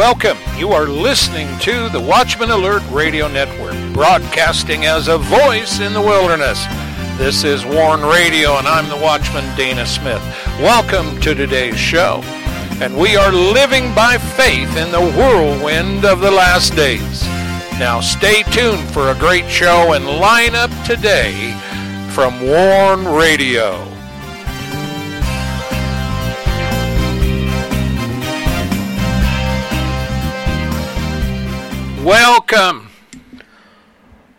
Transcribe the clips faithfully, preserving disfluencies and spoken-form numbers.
welcome. You are listening to the Watchman Alert Radio Network, broadcasting as a voice in the wilderness. This is WARN Radio, and I'm the Watchman, Dana Smith. Welcome to today's show. And we are living by faith in the whirlwind of the last days. Now stay tuned for a great show and line up today from WARN Radio. Welcome.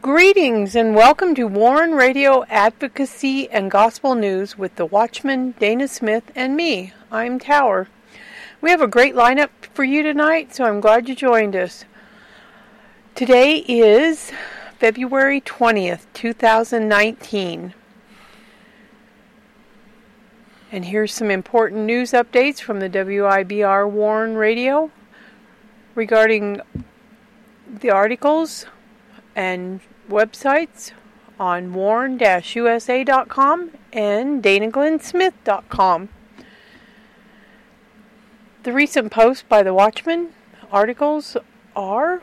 Greetings and welcome to WARN Radio Advocacy and Gospel News with the Watchman, Dana Smith, and me. I'm Tower. We have a great lineup for you tonight, so I'm glad you joined us. Today is February twentieth, twenty nineteen. And here's some important news updates from the W I B R WARN Radio regarding the articles and websites on warn dash u s a dot com and Dana Glenn Smith dot com. The recent posts by the Watchman articles are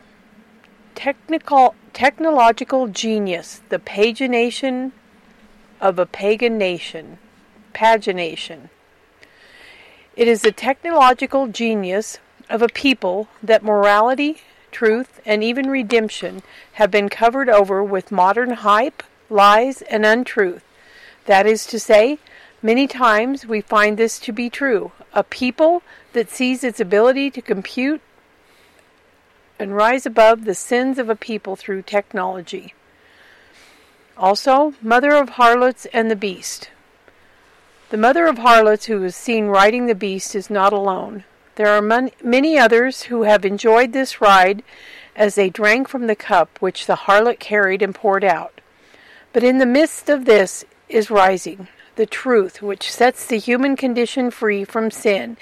Technical Technological Genius, the Pagination of a Pagan Nation. Pagination. It is the technological genius of a people that morality, truth, and even redemption have been covered over with modern hype, lies, and untruth. That is to say, many times we find this to be true. A people that sees its ability to compute and rise above the sins of a people through technology. Also, Mother of Harlots and the Beast. The Mother of Harlots who is seen riding the beast is not alone. There are mon- many others who have enjoyed this ride as they drank from the cup which the harlot carried and poured out. But in the midst of this is rising the truth which sets the human condition free from sin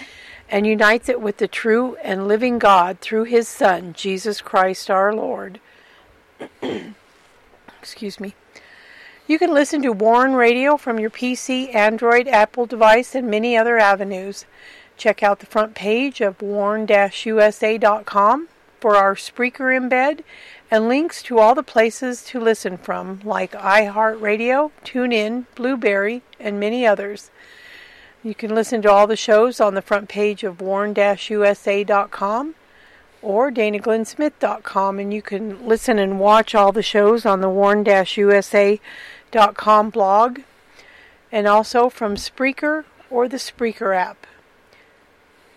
and unites it with the true and living God through His Son, Jesus Christ our Lord. Excuse me. You can listen to WARN Radio from your P C, Android, Apple device, and many other avenues. Check out the front page of warn dash u s a dot com for our Spreaker embed and links to all the places to listen from, like iHeartRadio, TuneIn, Blueberry, and many others. You can listen to all the shows on the front page of warn dash u s a dot com or Dana Glenn Smith dot com, and you can listen and watch all the shows on the warn dash u s a dot com blog and also from Spreaker or the Spreaker app.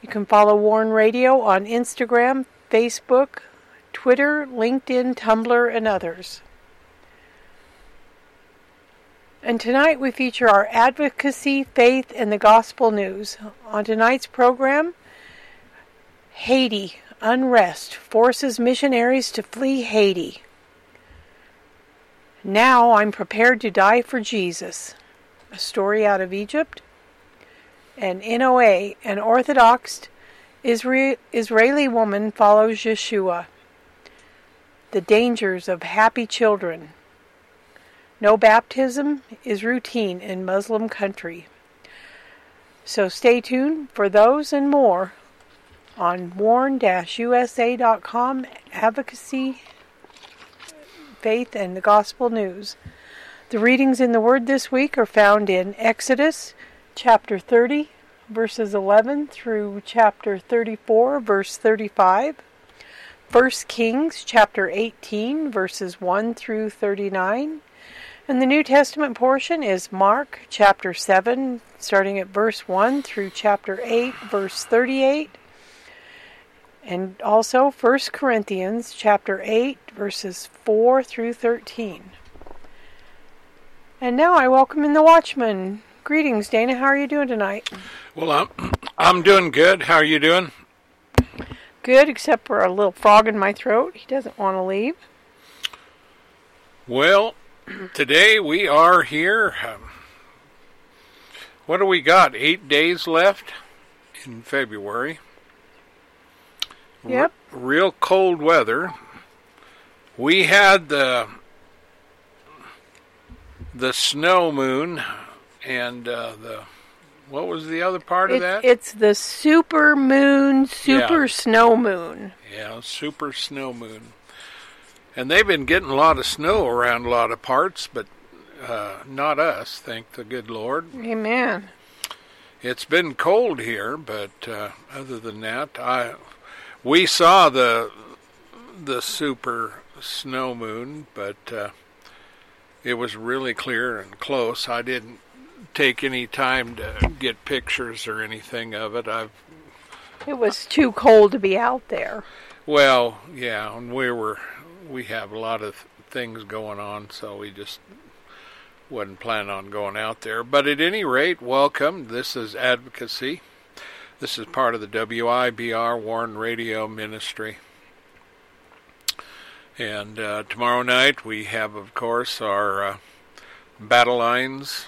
You can follow WARN Radio on Instagram, Facebook, Twitter, LinkedIn, Tumblr, and others. And tonight we feature our advocacy, faith, and the gospel news. On tonight's program, Haiti unrest forces missionaries to flee Haiti. Now I'm prepared to die for Jesus. A story out of Egypt. And N O A, an Orthodox Isra- Israeli woman follows Yeshua. The dangers of happy children. No baptism is routine in Muslim country. So stay tuned for those and more on warn dash u s a dot com, advocacy, faith, and the gospel news. The readings in the Word this week are found in Exodus Chapter thirty, verses eleven through chapter thirty-four, verse thirty-five. First Kings, chapter eighteen, verses one through thirty-nine. And the New Testament portion is Mark, chapter seven, starting at verse one through chapter eight, verse thirty-eight. And also First Corinthians, chapter eight, verses four through thirteen. And now I welcome in the Watchman. Greetings, Dana. How are you doing tonight? Well, I'm, I'm doing good. How are you doing? Good, except for a little frog in my throat. He doesn't want to leave. Well, today we are here. Um, what do we got? Eight days left in February. Yep. R- real cold weather. We had the, the snow moon. And uh, the What was the other part it's, of that? It's the super moon, super yeah. snow moon. Yeah, super snow moon. And they've been getting a lot of snow around a lot of parts, but uh, not us, thank the good Lord. Amen. It's been cold here, but uh, other than that, I we saw the the super snow moon, but uh, it was really clear and close. I didn't take any time to get pictures or anything of it. I've It was too cold to be out there. Well, yeah, and we were we have a lot of things going on, so we just wasn't planning on going out there. But at any rate, welcome. This is Advocacy. This is part of the W I B R WARN Radio Ministry. And uh, tomorrow night we have, of course, our uh, Battle Lines.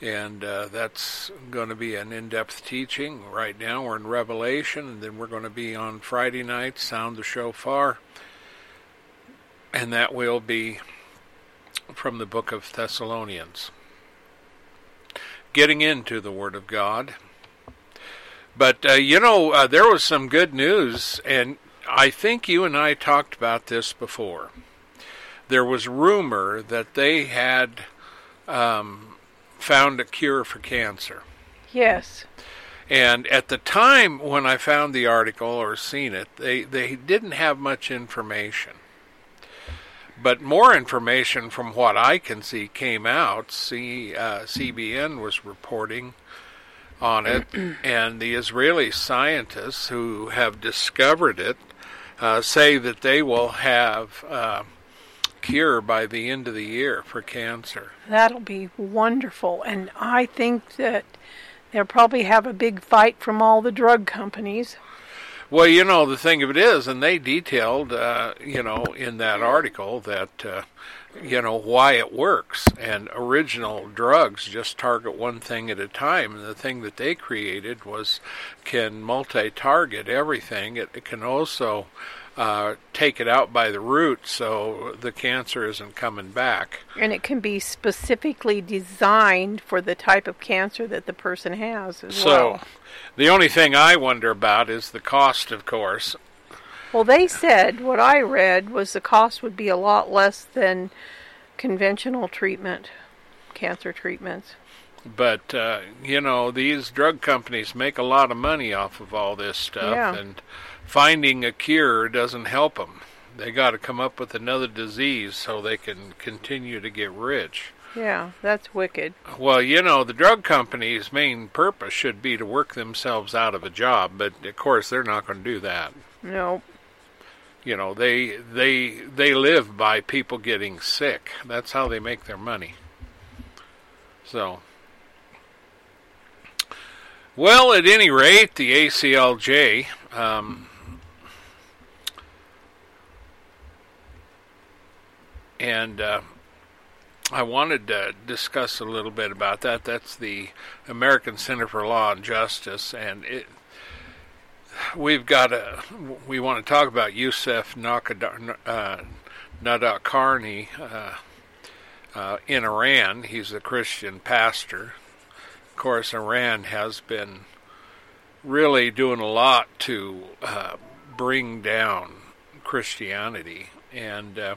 And uh, that's going to be an in-depth teaching. Right now we're in Revelation, and then we're going to be on Friday night, Sound the Shofar. And that will be from the book of Thessalonians. Getting into the Word of God. But, uh, you know, uh, there was some good news, and I think you and I talked about this before. There was rumor that they had um, found a cure for cancer. Yes. And at the time when I found the article or seen it, they, they didn't have much information. But more information from what I can see came out. C, uh, C B N was reporting on it, and the Israeli scientists who have discovered it uh, say that they will have uh, cure by the end of the year for cancer. That'll be wonderful, and I think that they'll probably have a big fight from all the drug companies. Well, you know, the thing of it is, and they detailed, uh, you know, in that article that, uh, you know, why it works. And original drugs just target one thing at a time. And the thing that they created was can multi-target everything. It, it can also uh, take it out by the root so the cancer isn't coming back. And it can be specifically designed for the type of cancer that the person has as well. So, the only thing I wonder about is the cost, of course. Well, they said, what I read, was the cost would be a lot less than conventional treatment, cancer treatments. But, uh, you know, these drug companies make a lot of money off of all this stuff, yeah. and finding a cure doesn't help them. They got to come up with another disease so they can continue to get rich. Yeah, that's wicked. Well, you know, the drug company's main purpose should be to work themselves out of a job, but of course they're not going to do that. No. You know, they they they live by people getting sick. That's how they make their money. So, well, at any rate, the A C L J um, and. Uh, I wanted to discuss a little bit about that. That's the American Center for Law and Justice, and it, we've got a. We want to talk about Youcef Nadarkhani uh, uh, in Iran. He's a Christian pastor. Of course, Iran has been really doing a lot to uh, bring down Christianity, and. Uh,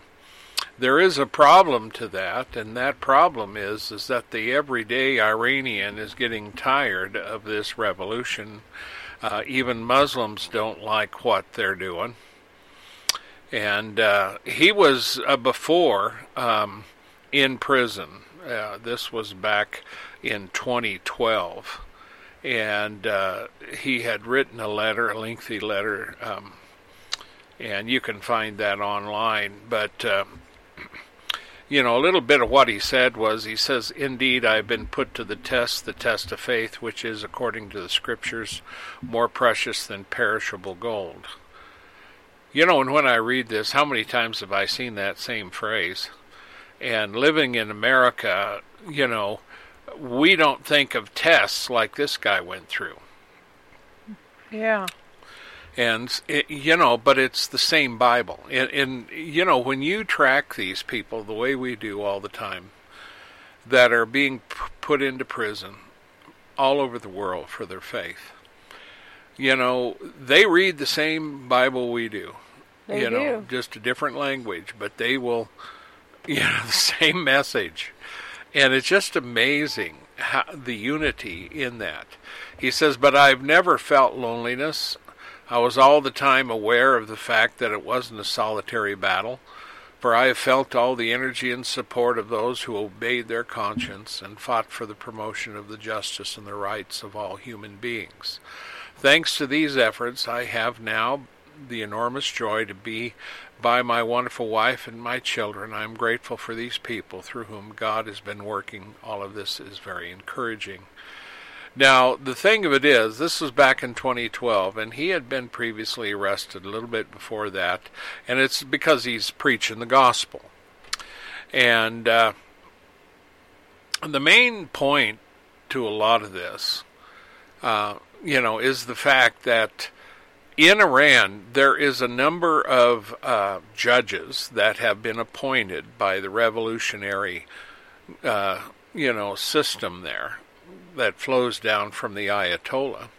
There is a problem to that, and that problem is is that the everyday Iranian is getting tired of this revolution. Uh, even Muslims don't like what they're doing. And uh, he was uh, before um, in prison. Uh, this was back in twenty twelve. And uh, he had written a letter, a lengthy letter, um, and you can find that online. But... Uh, You know, a little bit of what he said was, he says, "Indeed, I have been put to the test, the test of faith, which is, according to the Scriptures, more precious than perishable gold." You know, and when I read this, how many times have I seen that same phrase? And living in America, you know, we don't think of tests like this guy went through. Yeah. And, it, you know, but it's the same Bible. And, and, you know, when you track these people the way we do all the time that are being p- put into prison all over the world for their faith. You know, they read the same Bible we do. They you do. know, just a different language, but they will, you know, the same message. And it's just amazing how the unity in that. He says, but I've never felt loneliness. I was all the time aware of the fact that it wasn't a solitary battle, for I have felt all the energy and support of those who obeyed their conscience and fought for the promotion of the justice and the rights of all human beings. Thanks to these efforts, I have now the enormous joy to be by my wonderful wife and my children. I am grateful for these people through whom God has been working. All of this is very encouraging. Now, the thing of it is, this was back in twenty twelve, and he had been previously arrested a little bit before that, and it's because he's preaching the gospel. And uh, the main point to a lot of this uh you know, is the fact that in Iran, there is a number of uh, judges that have been appointed by the revolutionary, uh, you know, system there that flows down from the Ayatollah.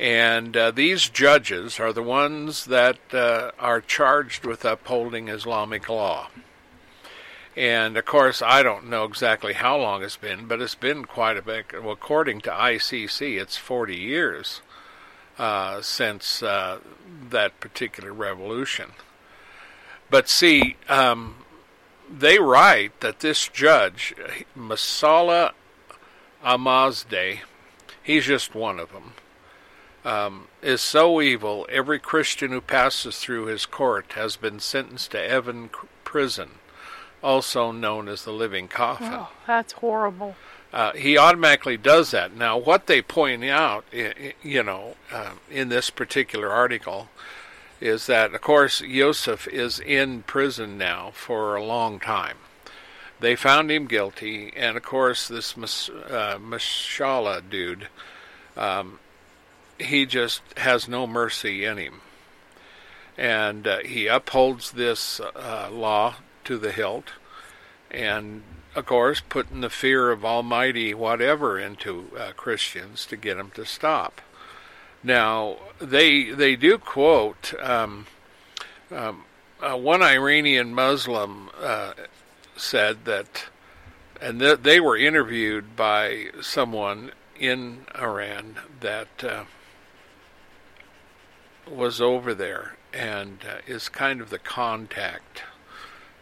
And uh, these judges are the ones that uh, are charged with upholding Islamic law. And, of course, I don't know exactly how long it's been, but it's been quite a bit. Well, according to I C C, it's forty years uh, since uh, that particular revolution. But, see, um, they write that this judge, Masala Amazday, he's just one of them, um, is so evil, every Christian who passes through his court has been sentenced to Evan prison, also known as the living coffin. Oh, that's horrible. Uh, he automatically does that. Now, what they point out, you know, uh, in this particular article is that, of course, Youcef is in prison now for a long time. They found him guilty, and, of course, this Mas- uh, Mashallah dude, um, he just has no mercy in him. And uh, he upholds this uh, law to the hilt, and of course putting the fear of Almighty whatever into uh, Christians to get them to stop. Now they they do quote um, um, uh, one Iranian Muslim uh, said that, and th- they were interviewed by someone in Iran that uh, was over there and uh, is kind of the contact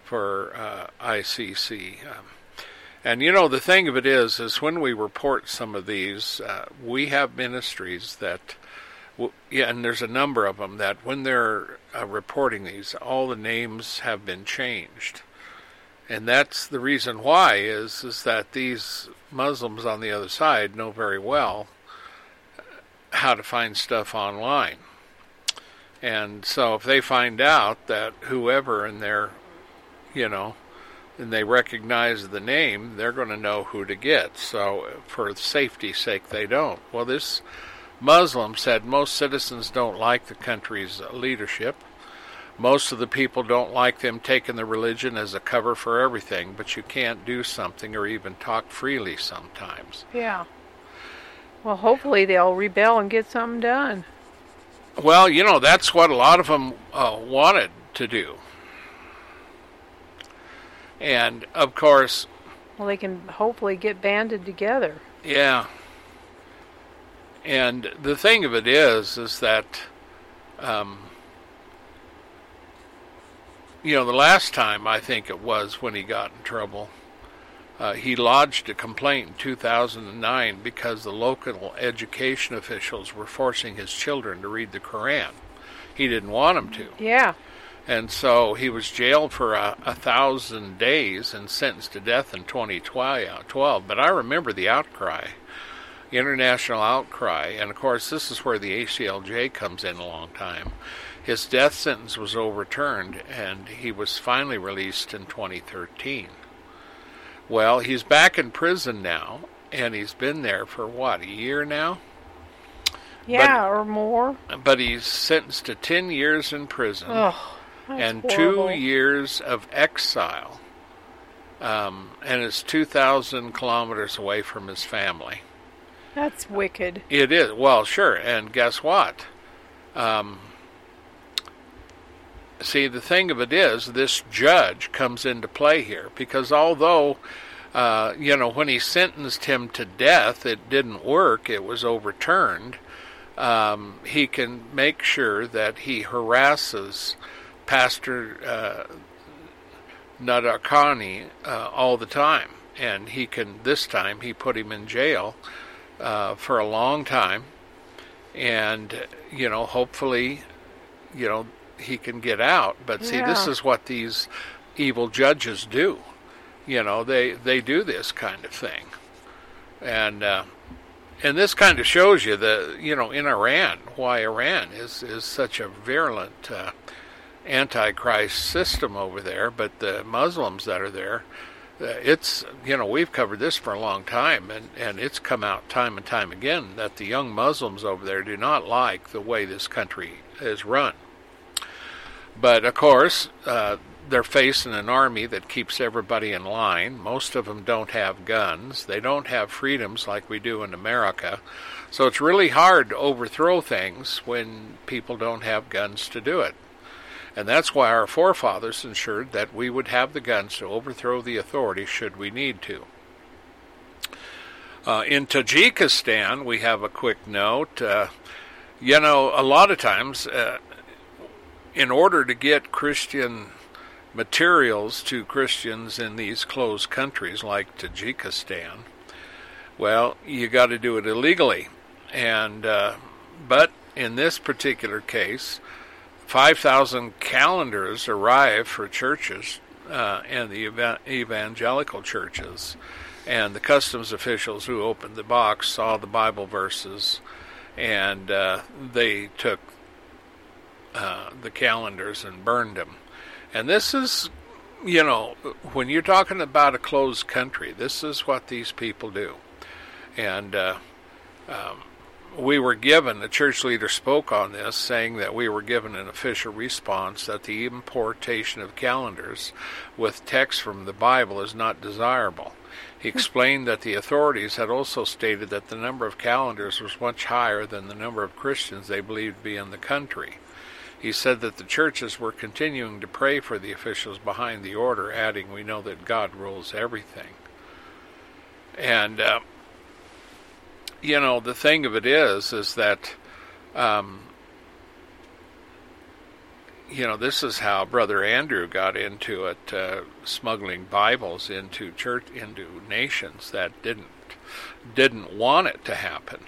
for uh, I C C. Um, and you know, the thing of it is, is when we report some of these, uh, we have ministries that, w- yeah, and there's a number of them, that when they're uh, reporting these, all the names have been changed. And that's the reason why, is, is that these Muslims on the other side know very well how to find stuff online. And so if they find out that whoever in their you know, and they recognize the name, they're going to know who to get. So for safety's sake, they don't. Well, this Muslim said most citizens don't like the country's leadership. Most of the people don't like them taking the religion as a cover for everything, but you can't do something or even talk freely sometimes. Yeah. Well, hopefully they'll rebel and get something done. Well, you know, that's what a lot of them uh, wanted to do. And, of course... Well, they can hopefully get banded together. Yeah. And the thing of it is, is that, um, you know, the last time, I think it was, when he got in trouble, uh, he lodged a complaint in two thousand nine because the local education officials were forcing his children to read the Koran. He didn't want them to. Yeah. And so he was jailed for a, a thousand days and sentenced to death in twenty twelve. But I remember the outcry, the international outcry. And, of course, this is where the A C L J comes in a long time. His death sentence was overturned, and he was finally released in twenty thirteen. Well, he's back in prison now, and he's been there for, what, a year now? Yeah, but, or more. But he's sentenced to ten years in prison. Oh. That's and horrible. Two years of exile, um, and it's two thousand kilometers away from his family. That's wicked. It is. Well, sure. And guess what? Um, see, the thing of it is, this judge comes into play here, because although, uh, you know, when he sentenced him to death, it didn't work. It was overturned. Um, he can make sure that he harasses Pastor uh, Nadarkhani uh, all the time. And he can, this time, he put him in jail uh, for a long time. And, you know, hopefully, you know, he can get out. But see, yeah. This is what these evil judges do. You know, they, they do this kind of thing. And uh, and this kind of shows you, the, you know, in Iran, why Iran is, is such a virulent uh, antichrist system over there. But the Muslims that are there, it's, you know, we've covered this for a long time, and, and it's come out time and time again that the young Muslims over there do not like the way this country is run. But, of course, uh, they're facing an army that keeps everybody in line. Most of them don't have guns. They don't have freedoms like we do in America. So it's really hard to overthrow things when people don't have guns to do it. And that's why our forefathers ensured that we would have the guns to overthrow the authority should we need to. Uh, in Tajikistan, we have a quick note. Uh, you know, a lot of times, uh, in order to get Christian materials to Christians in these closed countries like Tajikistan, well, you got to do it illegally. And uh, but in this particular case, five thousand calendars arrived for churches uh, and the ev- evangelical churches, and the customs officials who opened the box saw the Bible verses, and uh, they took uh, the calendars and burned them. And this is, you know, when you're talking about a closed country, this is what these people do. And uh, um, we were given, the church leader spoke on this, saying that we were given an official response that the importation of calendars with text from the Bible is not desirable. He explained that the authorities had also stated that the number of calendars was much higher than the number of Christians they believed to be in the country. He said that the churches were continuing to pray for the officials behind the order, adding, "We know that God rules everything." And, uh, you know, the thing of it is, is that, um, you know, this is how Brother Andrew got into it, uh, smuggling Bibles into church, into nations that didn't didn't want it to happen.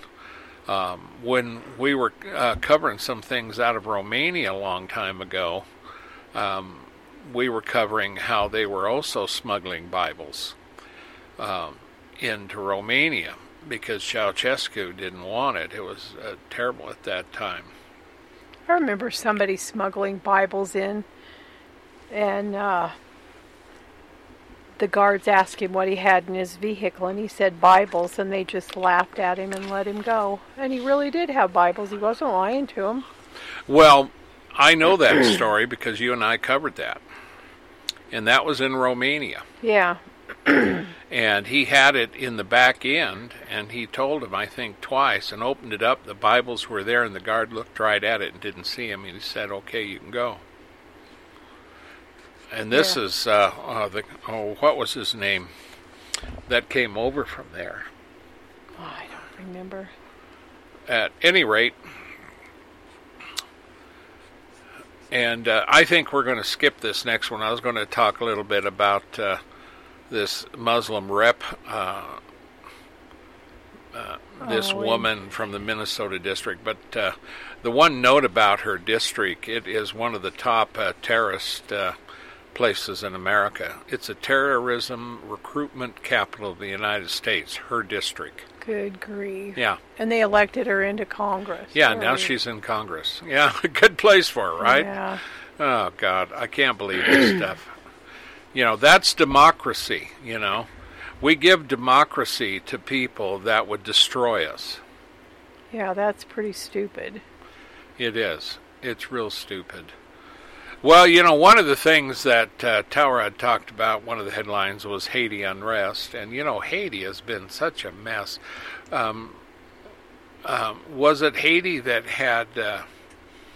Um, when we were uh, covering some things out of Romania a long time ago, um, we were covering how they were also smuggling Bibles um, into Romania, because Ceausescu didn't want it. It was uh, terrible at that time. I remember somebody smuggling Bibles in, and uh, the guards asked him what he had in his vehicle, and he said Bibles, and they just laughed at him and let him go. And he really did have Bibles. He wasn't lying to them. Well, I know that story because you and I covered that, and that was in Romania. Yeah. And he had it in the back end, and he told him, I think twice, and opened it up. The Bibles were there, and the guard looked right at it and didn't see him, and he said, "Okay, you can go." And this yeah. is, uh, uh, the, oh, what was his name that came over from there? Oh, I don't remember. At any rate, and uh, I think we're going to skip this next one. I was going to talk a little bit about Uh, this Muslim rep, uh, uh, this oh, woman from the Minnesota district. But uh, the one note about her district, it is one of the top uh, terrorist uh, places in America. It's a terrorism recruitment capital of the United States, her district. Good grief. Yeah. And they elected her into Congress. Yeah, right. Now she's in Congress. Yeah, good place for her, right? Yeah. Oh, God, I can't believe this stuff. You know, that's democracy, you know. We give democracy to people that would destroy us. Yeah, that's pretty stupid. It is. It's real stupid. Well, you know, one of the things that uh, Tower had talked about, one of the headlines was Haiti unrest. And, you know, Haiti has been such a mess. Um, um, was it Haiti that had... Uh,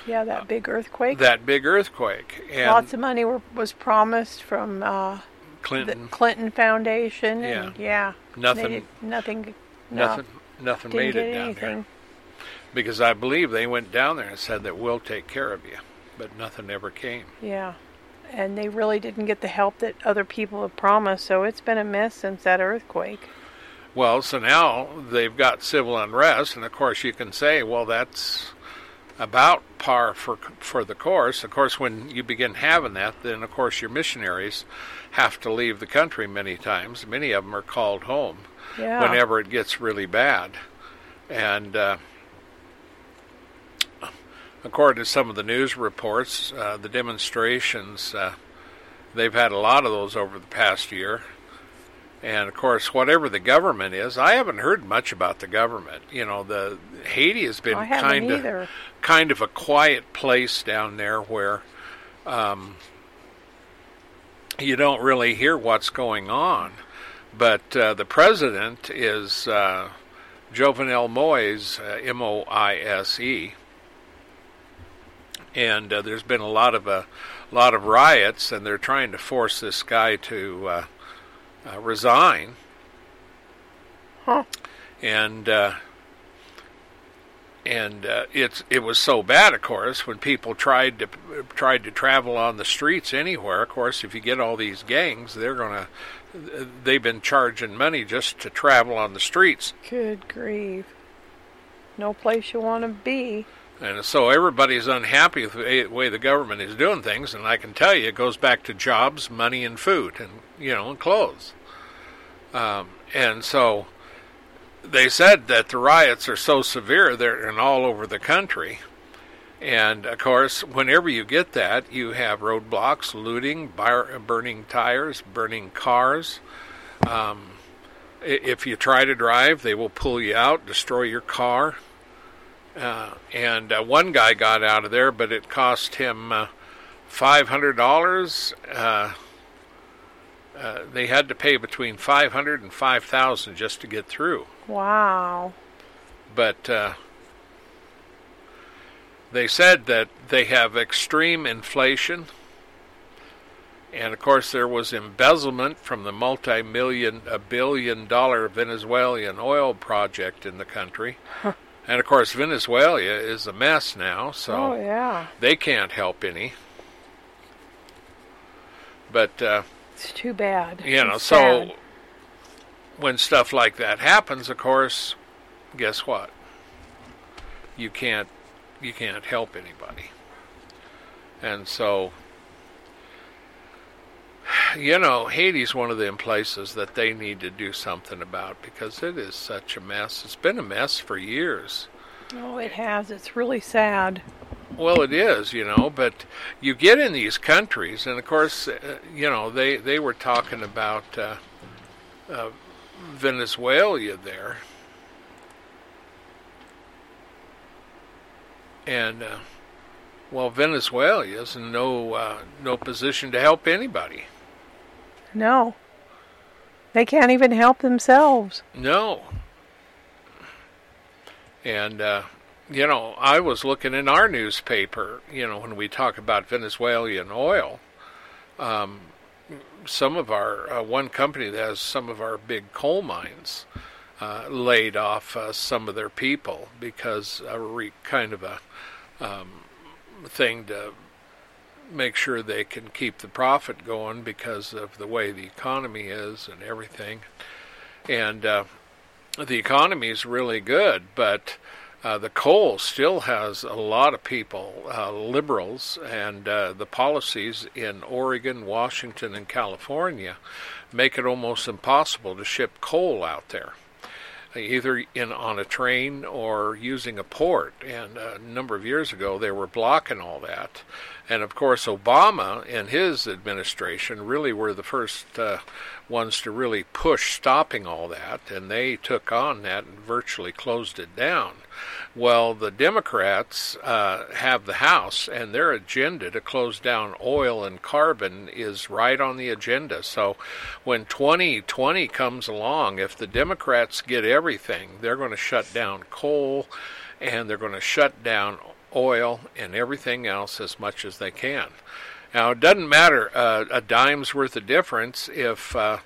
yeah, that big earthquake. That big earthquake. And lots of money were, was promised from uh, Clinton. The Clinton Foundation. Yeah. And, yeah. Nothing. Did, nothing. No, nothing. Nothing made it down here. Because I believe they went down there and said that we'll take care of you, but nothing ever came. Yeah, and they really didn't get the help that other people have promised. So it's been a mess since that earthquake. Well, so now they've got civil unrest, and of course you can say, well, that's about par for for the course. Of course, when you begin having that, then of course your missionaries have to leave the country many times. Many of them are called home yeah. whenever it gets really bad. And uh, according to some of the news reports, uh, the demonstrations, uh, they've had a lot of those over the past year. And, of course, whatever the government is, I haven't heard much about the government. You know, the Haiti has been kind of kind of a quiet place down there where um, you don't really hear what's going on. But uh, the president is uh, Jovenel Moise, uh, M O I S E. And uh, there's been a lot of a lot of riots, and they're trying to force this guy to... Uh, Uh, resign, huh. and uh, and uh, it's it was so bad, of course, when people tried to tried to travel on the streets anywhere. Of course, if you get all these gangs, they're gonna they've been charging money just to travel on the streets. Good grief! No place you want to be. And so everybody's unhappy with the way the government is doing things, and I can tell you it goes back to jobs, money, and food, and, you know, and clothes. Um, and so they said that the riots are so severe they're in all over the country. And, of course, whenever you get that, you have roadblocks, looting, bar- burning tires, burning cars. Um, if you try to drive, they will pull you out, destroy your car. Uh, and uh, one guy got out of there, but it cost him uh, five hundred dollars. Uh, uh, they had to pay between five hundred dollars and five thousand dollars just to get through. Wow. But uh, they said that they have extreme inflation. And, of course, there was embezzlement from the multi-million, a billion-dollar Venezuelan oil project in the country. And, of course, Venezuela is a mess now, so oh, yeah. they can't help any. But uh, it's too bad. You know, it's so sad. When stuff like that happens, of course, guess what? You can't you can't help anybody. And so, you know, Haiti's one of them places that they need to do something about because it is such a mess. It's been a mess for years. Oh, it has. It's really sad. Well, it is, you know, but you get in these countries, and of course, uh, you know, they, they were talking about uh, uh, Venezuela there. And, uh, well, Venezuela is in no, uh, no position to help anybody. No. They can't even help themselves. No. And, uh, you know, I was looking in our newspaper, you know, when we talk about Venezuelan oil, um, some of our, uh, one company that has some of our big coal mines uh, laid off uh, some of their people because a re- kind of a um, thing to make sure they can keep the profit going because of the way the economy is and everything. And uh, the economy is really good, but uh, the coal still has a lot of people, uh, liberals, and uh, the policies in Oregon, Washington, and California make it almost impossible to ship coal out there, either in on a train or using a port. And a number of years ago, they were blocking all that. And of course, Obama and his administration really were the first uh, ones to really push stopping all that, and they took on that and virtually closed it down. Well, the Democrats uh, have the House, and their agenda to close down oil and carbon is right on the agenda. So when twenty twenty comes along, if the Democrats get everything, they're going to shut down coal, and they're going to shut down oil and everything else as much as they can. Now, it doesn't matter uh, a dime's worth of difference if uh,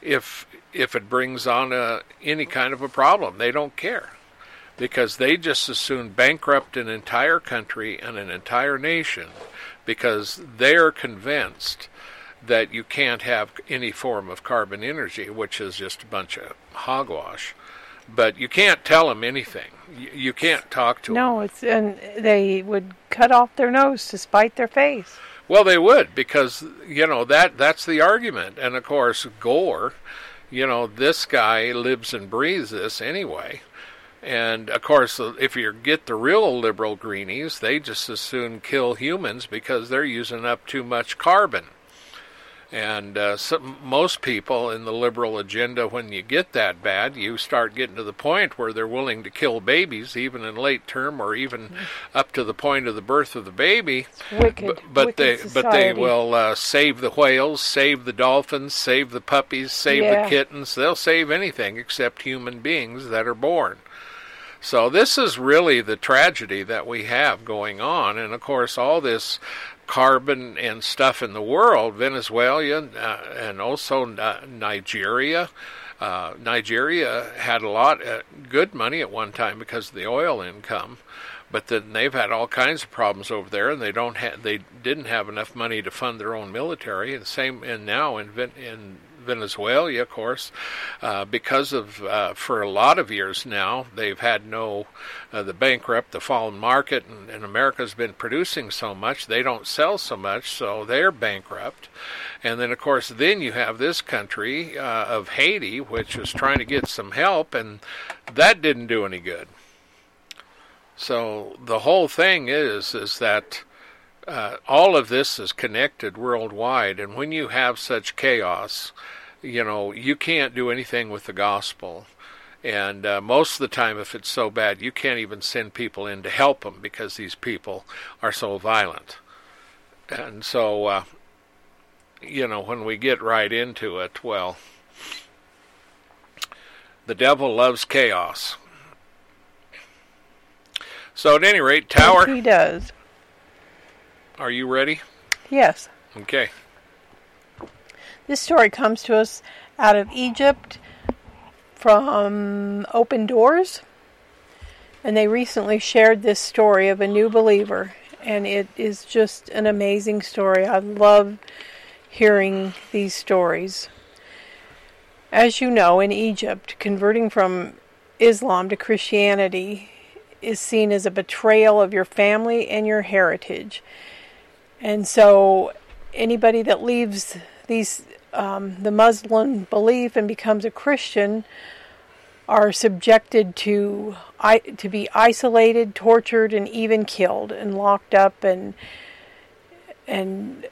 if if it brings on a, any kind of a problem. They don't care, because they just as soon bankrupt an entire country and an entire nation, because they're convinced that you can't have any form of carbon energy, which is just a bunch of hogwash. But you can't tell them anything. You can't talk to them. No, it's, and they would cut off their nose to spite their face. Well, they would, because, you know, that that's the argument. And, of course, Gore, you know, this guy lives and breathes this anyway. And, of course, if you get the real liberal greenies, they just as soon kill humans because they're using up too much carbon. And uh, some, most people in the liberal agenda, when you get that bad, you start getting to the point where they're willing to kill babies, even in late term, or even up to the point of the birth of the baby. It's wicked, B- but wicked they, society. But they will uh, save the whales, save the dolphins, save the puppies, save yeah. the kittens. They'll save anything except human beings that are born. So this is really the tragedy that we have going on. And, of course, all this carbon and stuff in the world, Venezuela uh, and also uh, Nigeria. Uh, Nigeria had a lot of good money at one time because of the oil income, but then they've had all kinds of problems over there, and they don't ha- they didn't have enough money to fund their own military. And same, and now in Ven- in Venezuela, of course, uh, because of uh, for a lot of years now, they've had no uh, the bankrupt, the fallen market, and, and America's been producing so much, they don't sell so much, so they're bankrupt. And then, of course, then you have this country uh, of Haiti, which was trying to get some help, and that didn't do any good. So the whole thing is is that Uh, all of this is connected worldwide, and when you have such chaos, you know, you can't do anything with the gospel. And uh, most of the time, if it's so bad, you can't even send people in to help them because these people are so violent. And so, uh, you know, when we get right into it, well, the devil loves chaos. So at any rate, Tower... He does. Are you ready? Yes. Okay. This story comes to us out of Egypt from Open Doors. And they recently shared this story of a new believer. And it is just an amazing story. I love hearing these stories. As you know, in Egypt, converting from Islam to Christianity is seen as a betrayal of your family and your heritage. And so anybody that leaves these um, the Muslim belief and becomes a Christian are subjected to I, to be isolated, tortured, and even killed and locked up, and and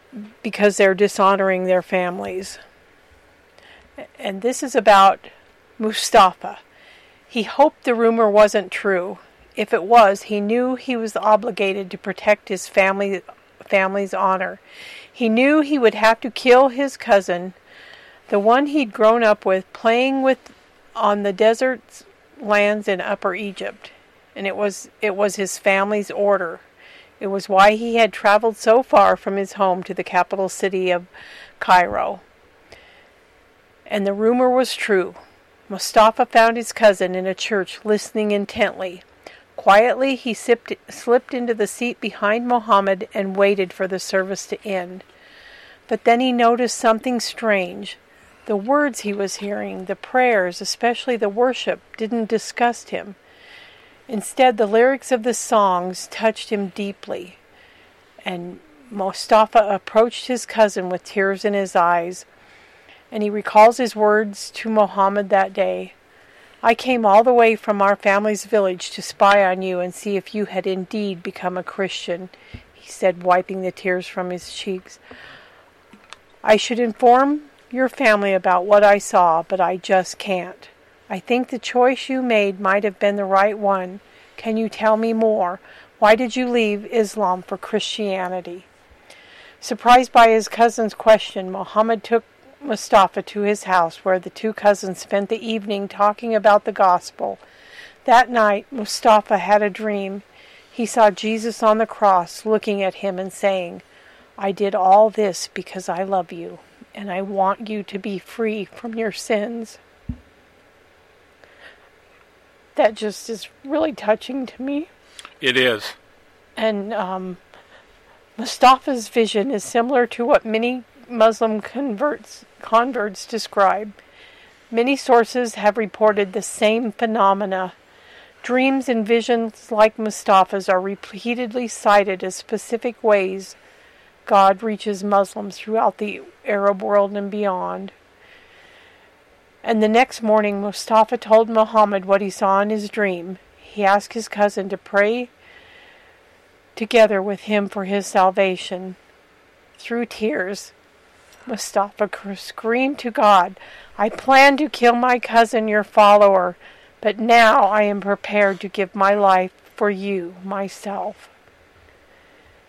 because they're dishonoring their families. And this is about Mustafa. He hoped the rumor wasn't true. If it was, he knew he was obligated to protect his family. family's honor. He knew he would have to kill his cousin, the one he'd grown up with, playing with on the desert lands in Upper Egypt. And it was it was his family's order. It was why he had traveled so far from his home to the capital city of Cairo. And the rumor was true. Mustafa found his cousin in a church listening intently. Quietly, he sipped, slipped into the seat behind Mohammed and waited for the service to end. But then he noticed something strange. The words he was hearing, the prayers, especially the worship, didn't disgust him. Instead, the lyrics of the songs touched him deeply. And Mustafa approached his cousin with tears in his eyes. And he recalls his words to Mohammed that day. I came all the way from our family's village to spy on you and see if you had indeed become a Christian, he he said, wiping the tears from his cheeks. I should inform your family about what I saw, but I just can't. I think the choice you made might have been the right one. Can you tell me more? Why did you leave Islam for Christianity? Surprised by his cousin's question, Mohammed took Mustafa to his house, where the two cousins spent the evening talking about the gospel. That night, Mustafa had a dream. He saw Jesus on the cross, looking at him and saying, I did all this because I love you, and I want you to be free from your sins. That just is really touching to me. It is. And um, Mustafa's vision is similar to what many Muslim converts, converts describe. Many sources have reported the same phenomena. Dreams and visions like Mustafa's are repeatedly cited as specific ways God reaches Muslims throughout the Arab world and beyond. And the next morning, Mustafa told Muhammad what he saw in his dream. He asked his cousin to pray together with him for his salvation. Through tears, Mustafa screamed to God, I planned to kill my cousin, your follower, but now I am prepared to give my life for you, myself.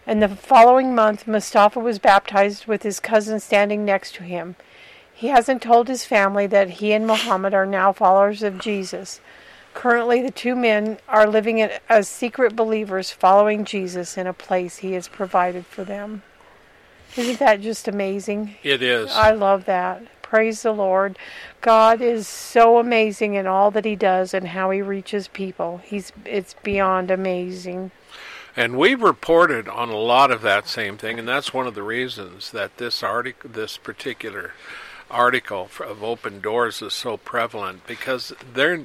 And the following month, Mustafa was baptized with his cousin standing next to him. He hasn't told his family that he and Muhammad are now followers of Jesus. Currently, the two men are living as secret believers following Jesus in a place he has provided for them. Isn't that just amazing? It is. I love that. Praise the Lord. God is so amazing in all that he does and how he reaches people. He's it's beyond amazing. And we've reported on a lot of that same thing, and that's one of the reasons that this article, this particular article of Open Doors is so prevalent, because they're,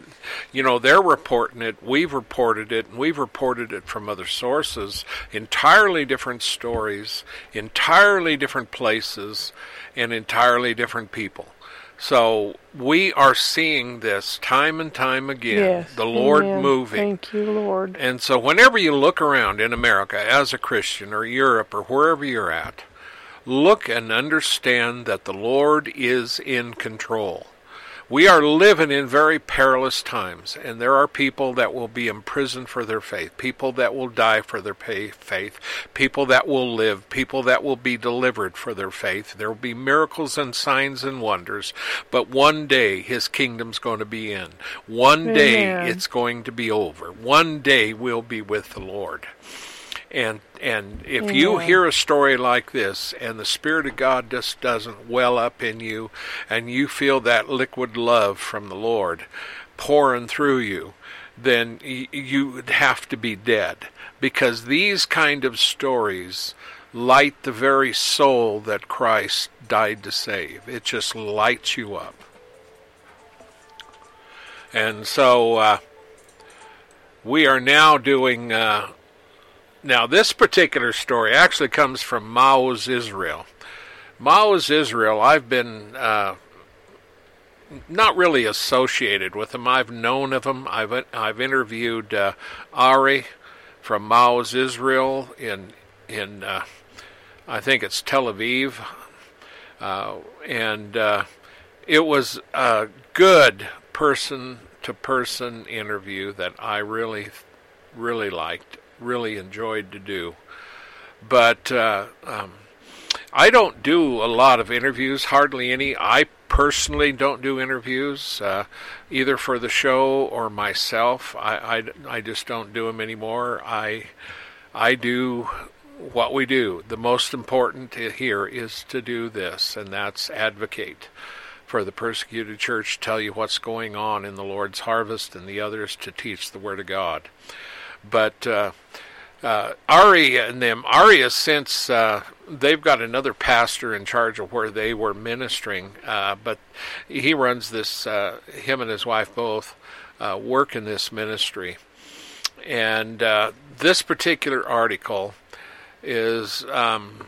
you know, they're reporting it, we've reported it, and we've reported it from other sources, entirely different stories, entirely different places, and entirely different people. So we are seeing this time and time again, yes, the Lord amen. Moving. Thank you, Lord. And so whenever you look around in America as a Christian or Europe or wherever you're at, look and understand that the Lord is in control. We are living in very perilous times, and there are people that will be imprisoned for their faith, people that will die for their faith, people that will live, people that will be delivered for their faith. There will be miracles and signs and wonders, but one day his kingdom's going to be in. One day Amen. It's going to be over. One day we'll be with the Lord. And and if Amen. You hear a story like this and the Spirit of God just doesn't well up in you and you feel that liquid love from the Lord pouring through you, then you would have to be dead, because these kind of stories light the very soul that Christ died to save. It just lights you up. And so uh, we are now doing... Uh, Now, this particular story actually comes from Maoz Israel. Maoz Israel, I've been uh, not really associated with them. I've known of them. I've I've interviewed uh, Ari from Maoz Israel in in uh, I think it's Tel Aviv, uh, and uh, it was a good person-to-person interview that I really really liked. Really enjoyed to do, but uh, um, I don't do a lot of interviews, hardly any. I personally don't do interviews uh, either for the show or myself. I, I, I just don't do them anymore. I I do what we do. The most important here is to do this, and that's advocate for the persecuted church, tell you what's going on in the Lord's harvest, and the others to teach the Word of God. But uh, uh, Ari and them, Ari has since, uh, they've got another pastor in charge of where they were ministering, uh, but he runs this, uh, him and his wife both uh, work in this ministry. And uh, this particular article is um,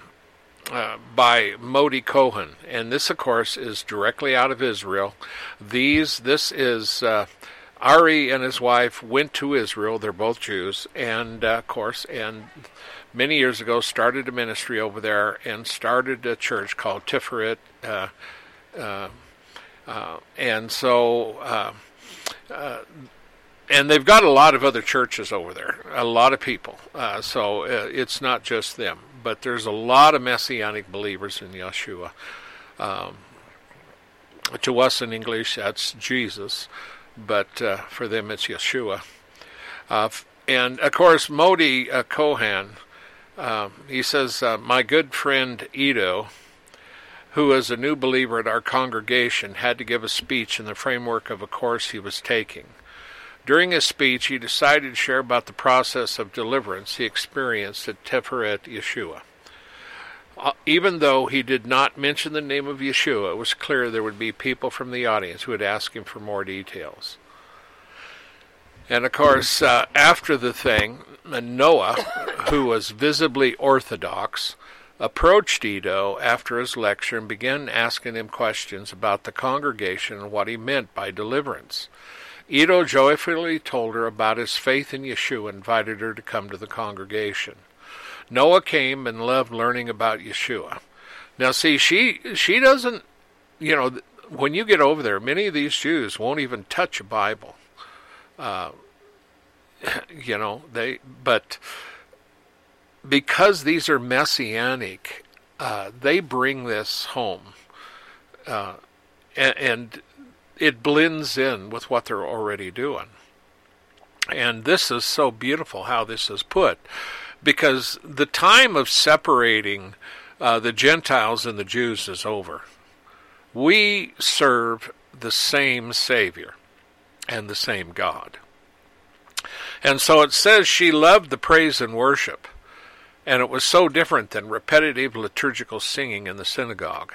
uh, by Modi Cohen, and this, of course, is directly out of Israel. These, this is... Uh, Ari and his wife went to Israel. They're both Jews, and uh, of course, and many years ago started a ministry over there and started a church called Tiferet. Uh, uh, uh, and so, uh, uh, and they've got a lot of other churches over there, a lot of people. Uh, so uh, it's not just them, but there's a lot of Messianic believers in Yeshua. Um, to us in English, that's Jesus, but uh, for them it's Yeshua. Uh, and of course, Modi uh, Cohen, uh, he says, uh, my good friend Edo, who is a new believer at our congregation, had to give a speech in the framework of a course he was taking. During his speech, he decided to share about the process of deliverance he experienced at Tiferet Yeshua. Uh, even though he did not mention the name of Yeshua, it was clear there would be people from the audience who would ask him for more details. And of course, uh, after the thing, Noah, who was visibly Orthodox, approached Ido after his lecture and began asking him questions about the congregation and what he meant by deliverance. Ido joyfully told her about his faith in Yeshua and invited her to come to the congregation. Noah came and loved learning about Yeshua. Now, see, she she doesn't, you know, when you get over there, many of these Jews won't even touch a Bible. Uh, you know, they, but because these are Messianic, uh, they bring this home. Uh, and, and it blends in with what they're already doing. And this is so beautiful how this is put. Because the time of separating uh, the Gentiles and the Jews is over. We serve the same Savior and the same God. And so it says she loved the praise and worship, and it was so different than repetitive liturgical singing in the synagogue.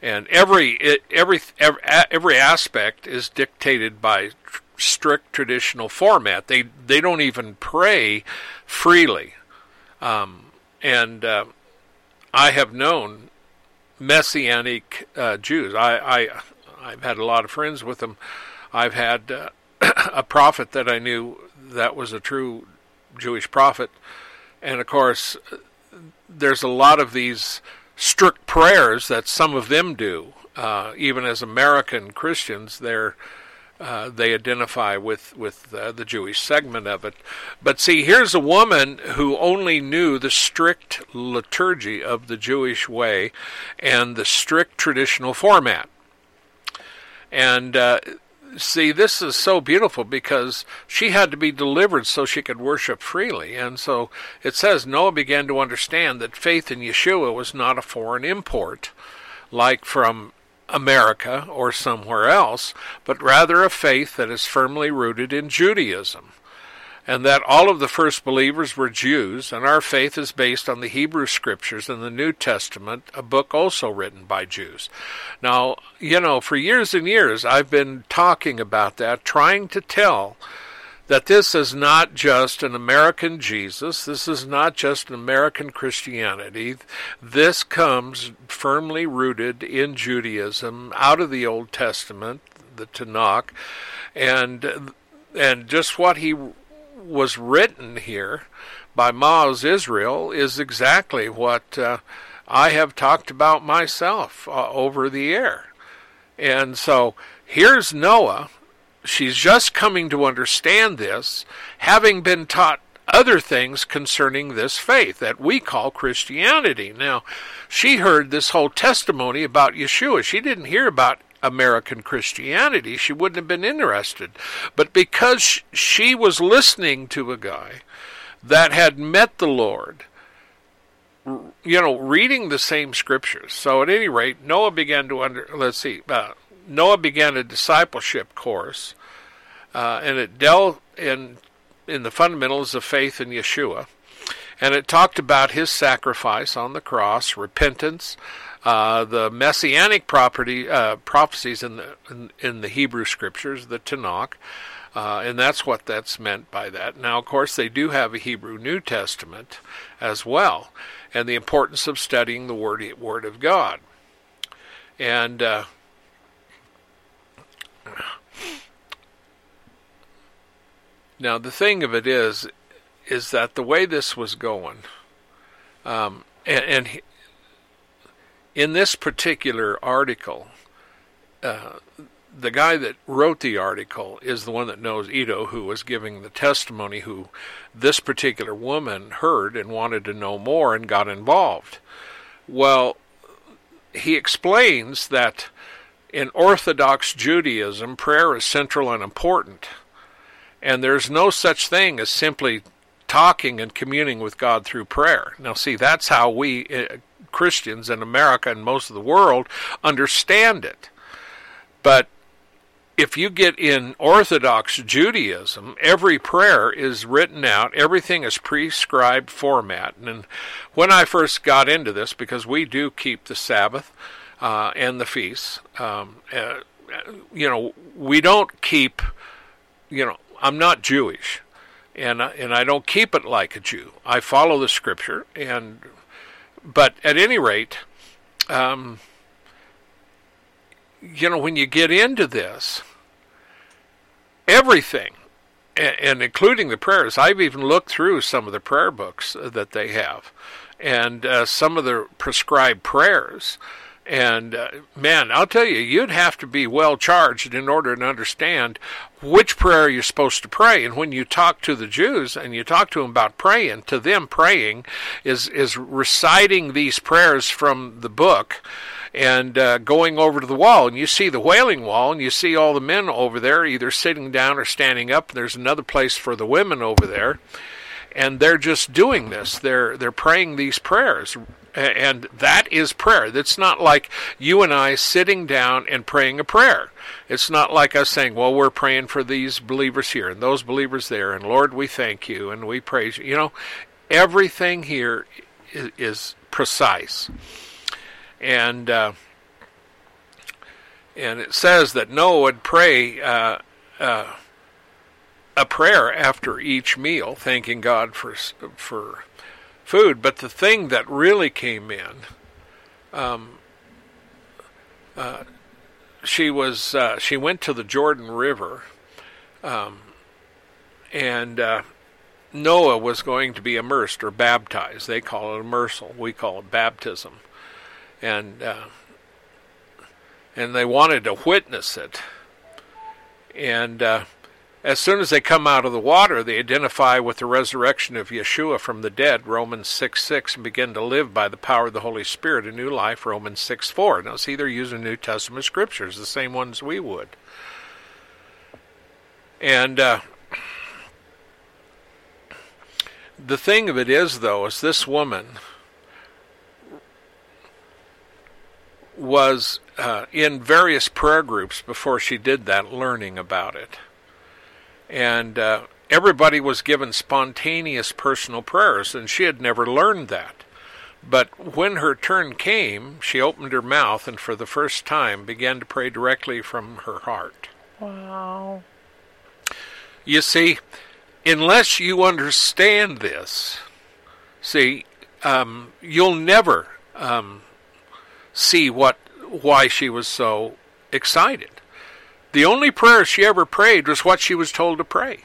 And every every every aspect is dictated by strict traditional format. They they don't even pray freely. Um, and uh, I have known Messianic uh, Jews. I, I I've had a lot of friends with them. I've had uh, a prophet that I knew that was a true Jewish prophet, and of course, there's a lot of these strict prayers that some of them do. Uh, even as American Christians, they're Uh, they identify with, with uh, the Jewish segment of it. But see, here's a woman who only knew the strict liturgy of the Jewish way and the strict traditional format. And uh, see, this is so beautiful because she had to be delivered so she could worship freely. And so it says Noah began to understand that faith in Yeshua was not a foreign import, like from America or somewhere else, but rather a faith that is firmly rooted in Judaism, and that all of the first believers were Jews, and our faith is based on the Hebrew Scriptures and the New Testament, a book also written by Jews. Now, you know, for years and years I've been talking about that, trying to tell that this is not just an American Jesus, this is not just an American Christianity. This comes firmly rooted in Judaism, out of the Old Testament, the Tanakh, and and just what he was written here by Maoz Israel is exactly what uh, I have talked about myself uh, over the air. And so here's Noah. She's just coming to understand this, having been taught other things concerning this faith that we call Christianity. Now, she heard this whole testimony about Yeshua. She didn't hear about American Christianity. She wouldn't have been interested. But because she was listening to a guy that had met the Lord, you know, reading the same scriptures. So at any rate, Noah began to under, let's see, uh, Noah began a discipleship course, uh, and it dealt in in the fundamentals of faith in Yeshua, and it talked about his sacrifice on the cross, repentance, uh, the messianic property uh, prophecies in the in, in the Hebrew Scriptures, the Tanakh, uh, and that's what that's meant by that. Now, of course, they do have a Hebrew New Testament as well, and the importance of studying the Word Word of God, and. Uh, Now, the thing of it is, is that the way this was going, Um, and, and he, in this particular article, uh, the guy that wrote the article is the one that knows Edo, who was giving the testimony, who this particular woman heard and wanted to know more and got involved. Well, he explains that in Orthodox Judaism, prayer is central and important, and there's no such thing as simply talking and communing with God through prayer. Now, see, that's how we uh, Christians in America and most of the world understand it. But if you get in Orthodox Judaism, every prayer is written out. Everything is prescribed format. And when I first got into this, because we do keep the Sabbath uh, and the feasts, um, uh, you know, we don't keep, you know, I'm not Jewish, and I, and I don't keep it like a Jew. I follow the Scripture, and but at any rate, um, you know, when you get into this, everything, and, and including the prayers, I've even looked through some of the prayer books that they have, and uh, some of the prescribed prayers. And, uh, man, I'll tell you, you'd have to be well charged in order to understand which prayer you're supposed to pray. And when you talk to the Jews and you talk to them about praying, to them praying is, is reciting these prayers from the book and uh, going over to the wall. And you see the Wailing Wall, and you see all the men over there either sitting down or standing up. There's another place for the women over there. And they're just doing this. They're, they're praying these prayers. And that is prayer. That's not like you and I sitting down and praying a prayer. It's not like us saying, well, we're praying for these believers here and those believers there, and Lord, we thank you and we praise you. You know, everything here is, is precise. And uh, and it says that Noah would pray uh, uh, a prayer after each meal, thanking God for for. food. But the thing that really came in, um, uh, she was uh, she went to the Jordan River, um, and uh, Noah was going to be immersed or baptized. They call it immersal. We call it baptism, and uh, and they wanted to witness it, and. Uh, As soon as they come out of the water, they identify with the resurrection of Yeshua from the dead, Romans six six, and begin to live by the power of the Holy Spirit, a new life, Romans six four. Now, see, they're using New Testament scriptures, the same ones we would. And uh, the thing of it is, though, is this woman was uh, in various prayer groups before she did that, learning about it. And uh, everybody was given spontaneous personal prayers, and she had never learned that. But when her turn came, she opened her mouth and for the first time began to pray directly from her heart. Wow. You see, unless you understand this, see, um, you'll never um, see what why she was so excited. The only prayer she ever prayed was what she was told to pray.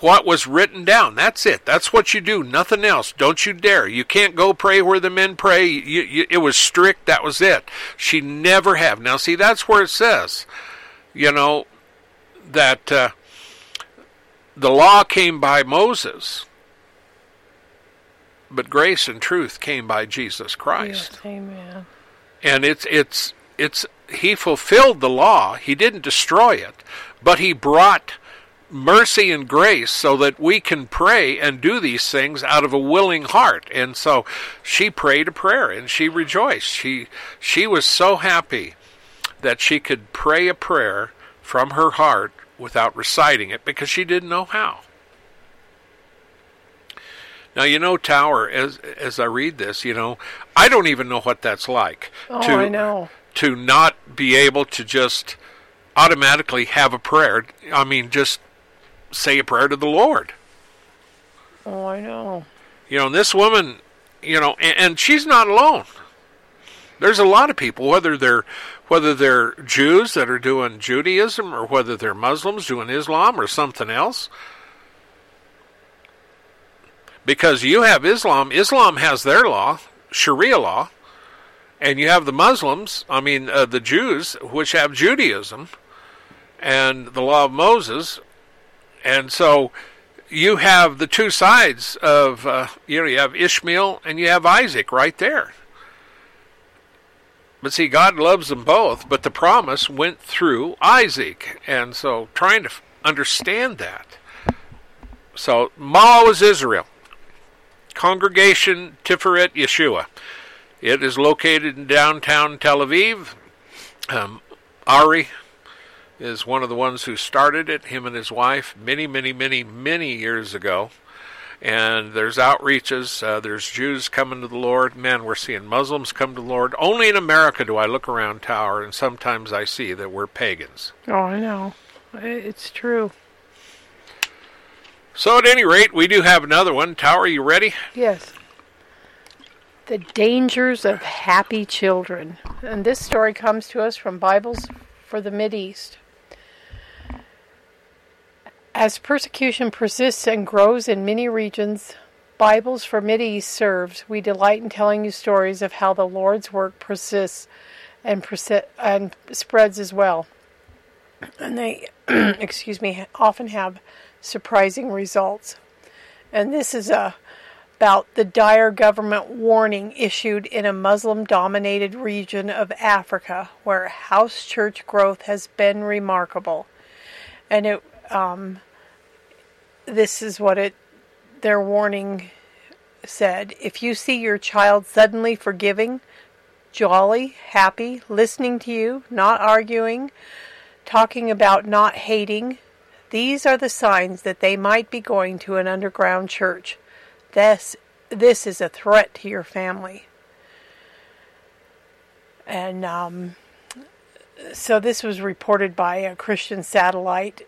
What was written down. That's it. That's what you do. Nothing else. Don't you dare. You can't go pray where the men pray. You, you, it was strict. That was it. She never have. Now, see, that's where it says, you know, that uh, the law came by Moses, but grace and truth came by Jesus Christ. Yes, amen. And it's it's it's... He fulfilled the law. He didn't destroy it, but he brought mercy and grace so that we can pray and do these things out of a willing heart. And so she prayed a prayer and she rejoiced. She she was so happy that she could pray a prayer from her heart without reciting it because she didn't know how. Now, you know, Tower, as as I read this, you know, I don't even know what that's like. Oh, to, I know. To not be able to just automatically have a prayer. I mean, just say a prayer to the Lord. Oh, I know. You know, and this woman, you know, and, and she's not alone. There's a lot of people, whether they're whether they're Jews that are doing Judaism or whether they're Muslims doing Islam or something else. Because you have Islam. Islam has their law, Sharia law. And you have the Muslims, I mean uh, the Jews, which have Judaism and the law of Moses. And so you have the two sides of, uh, you know, you have Ishmael and you have Isaac right there. But see, God loves them both, but the promise went through Isaac. And so trying to understand that. So Maoz Israel, Congregation Tiferet Yeshua. It is located in downtown Tel Aviv. Um, Ari is one of the ones who started it, him and his wife, many, many, many, many years ago. And there's outreaches. Uh, there's Jews coming to the Lord. Man, we're seeing Muslims come to the Lord. Only in America do I look around Tower, and sometimes I see that we're pagans. Oh, I know. It's true. So at any rate, we do have another one. Tower, you ready? Yes. The dangers of happy children. And this story comes to us from Bibles for the Mideast. As persecution persists and grows in many regions, Bibles for Mideast serves. We delight in telling you stories of how the Lord's work persists and, persi- and spreads as well. And they, excuse me, often have surprising results. And this is a about the dire government warning issued in a Muslim-dominated region of Africa where house church growth has been remarkable. And it, um, this is what it, their warning said. If you see your child suddenly forgiving, jolly, happy, listening to you, not arguing, talking about not hating, these are the signs that they might be going to an underground church. This, this is a threat to your family. And um, so this was reported by a Christian satellite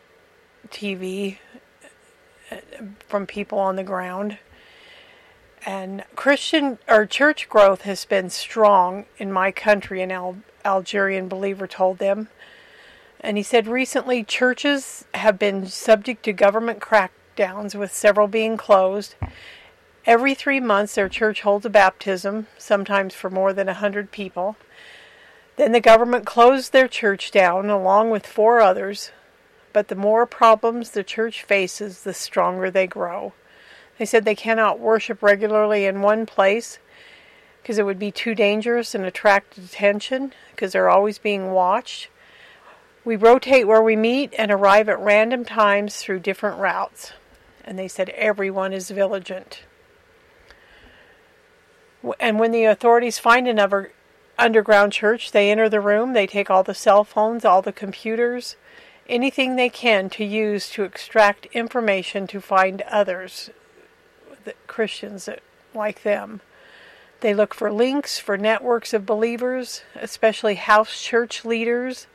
T V from people on the ground. And Christian or church growth has been strong in my country, an Al- Algerian believer told them. And he said recently churches have been subject to government crackdowns, with several being closed. Every three months, their church holds a baptism, sometimes for more than a hundred people. Then the government closed their church down, along with four others. But the more problems the church faces, the stronger they grow. They said they cannot worship regularly in one place because it would be too dangerous and attract attention because they're always being watched. We rotate where we meet and arrive at random times through different routes. And they said everyone is vigilant. And when the authorities find another underground church, they enter the room, they take all the cell phones, all the computers, anything they can to use to extract information to find others, the Christians that, like them. They look for links, for networks of believers, especially house church leaders,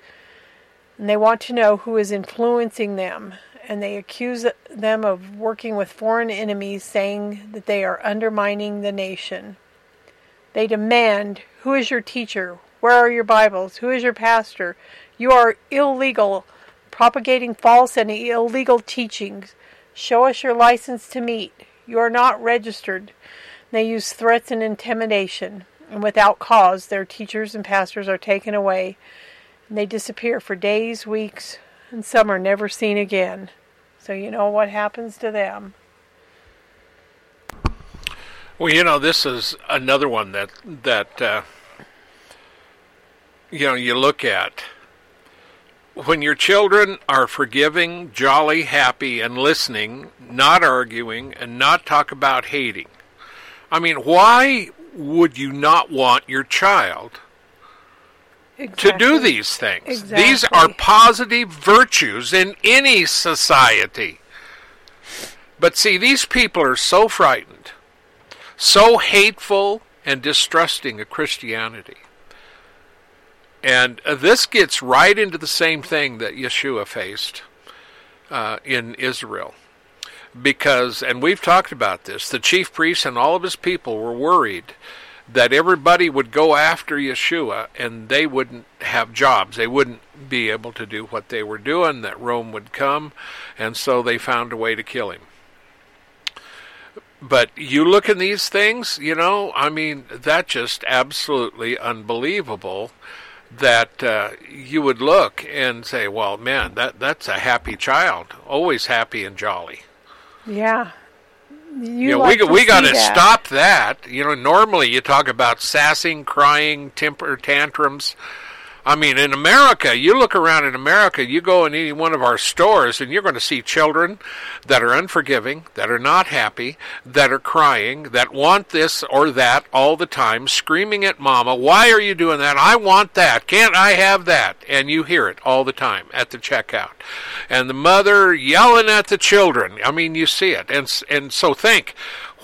and they want to know who is influencing them. And they accuse them of working with foreign enemies, saying that they are undermining the nation. They demand, who is your teacher? Where are your Bibles? Who is your pastor? You are illegal, propagating false and illegal teachings. Show us your license to meet. You are not registered. They use threats and intimidation. And without cause, their teachers and pastors are taken away. And they disappear for days, weeks, and some are never seen again. So you know what happens to them. Well, you know, this is another one that, that uh, you know, you look at. When your children are forgiving, jolly, happy, and listening, not arguing, and not talk about hating. I mean, why would you not want your child exactly to do these things? Exactly. These are positive virtues in any society. But see, these people are so frightened, so hateful and distrusting of Christianity. And uh, this gets right into the same thing that Yeshua faced uh, in Israel. Because, and we've talked about this, the chief priests and all of his people were worried that everybody would go after Yeshua and they wouldn't have jobs. They wouldn't be able to do what they were doing, that Rome would come, and so they found a way to kill him. But you look in these things, you know, I mean, that's just absolutely unbelievable that uh, you would look and say, well, man, that that's a happy child, always happy and jolly. Yeah. You, you know, like we we got to stop that. You know, normally you talk about sassing, crying, temper tantrums. I mean, in America, you look around in America, you go in any one of our stores, and you're going to see children that are unforgiving, that are not happy, that are crying, that want this or that all the time, screaming at mama, why are you doing that? I want that. Can't I have that? And you hear it all the time at the checkout. And the mother yelling at the children. I mean, you see it. And, and so think,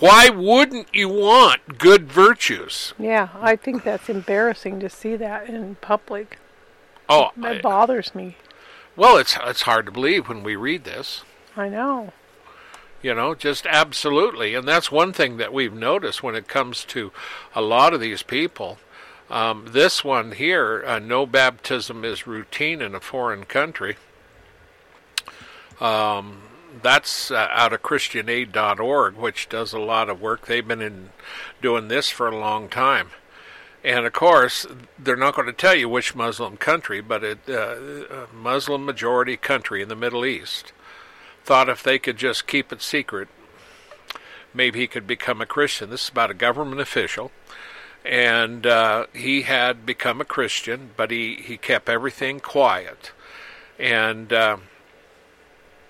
why wouldn't you want good virtues? Yeah, I think that's embarrassing to see that in public. Oh, that bothers I, me. Well, it's it's hard to believe when we read this. I know. You know, just absolutely, and that's one thing that we've noticed when it comes to a lot of these people. Um, this one here, uh, no baptism is routine in a foreign country. Um. That's uh, out of Christian Aid dot org, which does a lot of work. They've been in doing this for a long time. And, of course, they're not going to tell you which Muslim country, but it, uh, a Muslim-majority country in the Middle East thought if they could just keep it secret, maybe he could become a Christian. This is about a government official. And uh, he had become a Christian, but he, he kept everything quiet. And... Uh,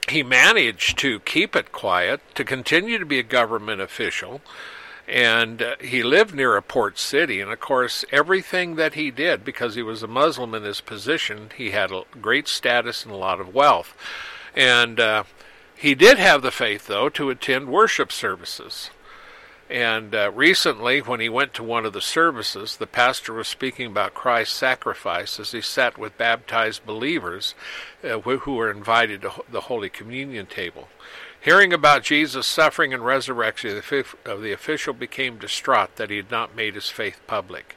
He managed to keep it quiet, to continue to be a government official, and uh, he lived near a port city. And, of course, everything that he did, because he was a Muslim in his position, he had a great status and a lot of wealth. And uh, he did have the faith, though, to attend worship services. And uh, recently, when he went to one of the services, the pastor was speaking about Christ's sacrifice as he sat with baptized believers uh, who were invited to the Holy Communion table. Hearing about Jesus' suffering and resurrection, the official became distraught that he had not made his faith public.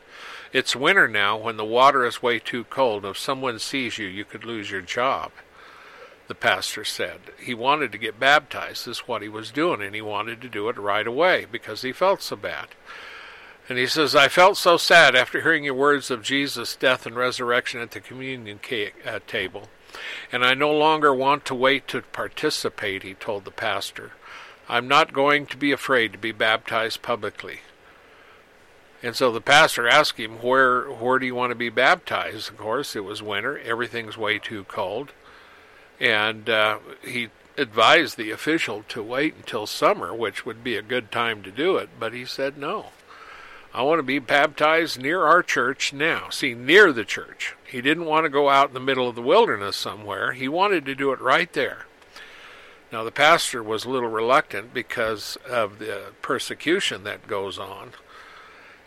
It's winter now when the water is way too cold. If someone sees you, you could lose your job, the pastor said. He wanted to get baptized. This is what he was doing, and he wanted to do it right away because he felt so bad. And he says, I felt so sad after hearing your words of Jesus' death and resurrection at the communion ca- uh, table, and I no longer want to wait to participate, he told the pastor. I'm not going to be afraid to be baptized publicly. And so the pastor asked him, where, where do you want to be baptized? Of course, it was winter. Everything's way too cold. And uh, he advised the official to wait until summer, which would be a good time to do it. But he said, no, I want to be baptized near our church now. See, near the church. He didn't want to go out in the middle of the wilderness somewhere. He wanted to do it right there. Now, the pastor was a little reluctant because of the persecution that goes on.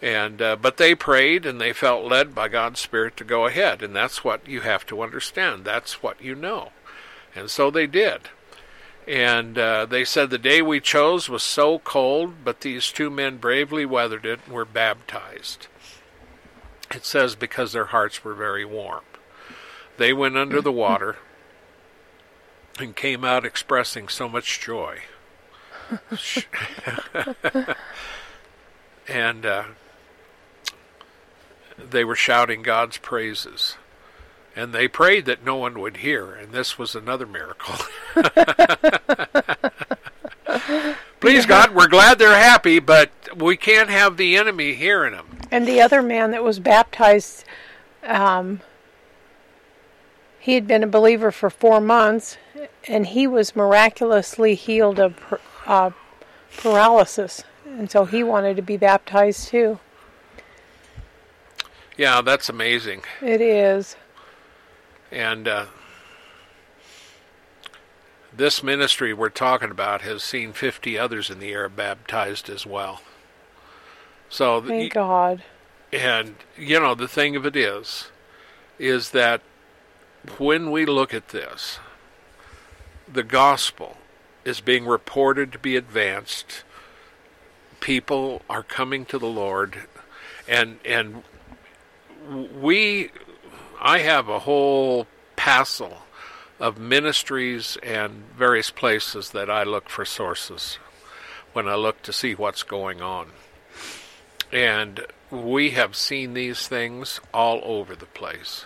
And uh, but they prayed, and they felt led by God's Spirit to go ahead. And that's what you have to understand. That's what you know. And so they did. And uh, they said the day we chose was so cold, but these two men bravely weathered it and were baptized. It says because their hearts were very warm. They went under the water and came out expressing so much joy. And uh, they were shouting God's praises. And they prayed that no one would hear, and this was another miracle. Please, yeah. God, we're glad they're happy, but we can't have the enemy hearing them. And the other man that was baptized, um, he had been a believer for four months, and he was miraculously healed of uh, paralysis. And so he wanted to be baptized, too. Yeah, that's amazing. It is. And uh, this ministry we're talking about has seen fifty others in the air baptized as well. So thank the, God. And, you know, the thing of it is, is that when we look at this, the gospel is being reported to be advanced. People are coming to the Lord. And, and we... I have a whole passel of ministries and various places that I look for sources. when I look to see what's going on. And we have seen these things all over the place.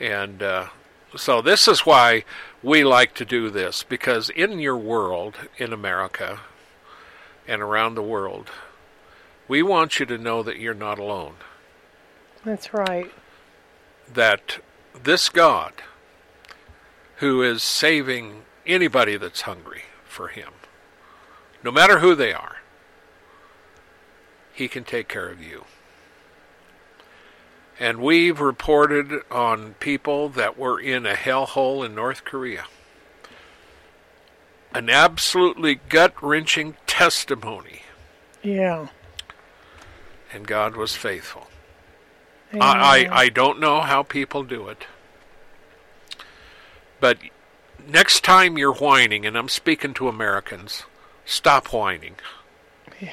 And uh, so this is why we like to do this, because in your world, in America and around the world, we want you to know that you're not alone. That's right. That this God, who is saving anybody that's hungry for him, no matter who they are, he can take care of you. And we've reported on people that were in a hellhole in North Korea. An absolutely gut-wrenching testimony. Yeah. And God was faithful. Yeah. I, I, I don't know how people do it. But next time you're whining, and I'm speaking to Americans, stop whining. Yeah.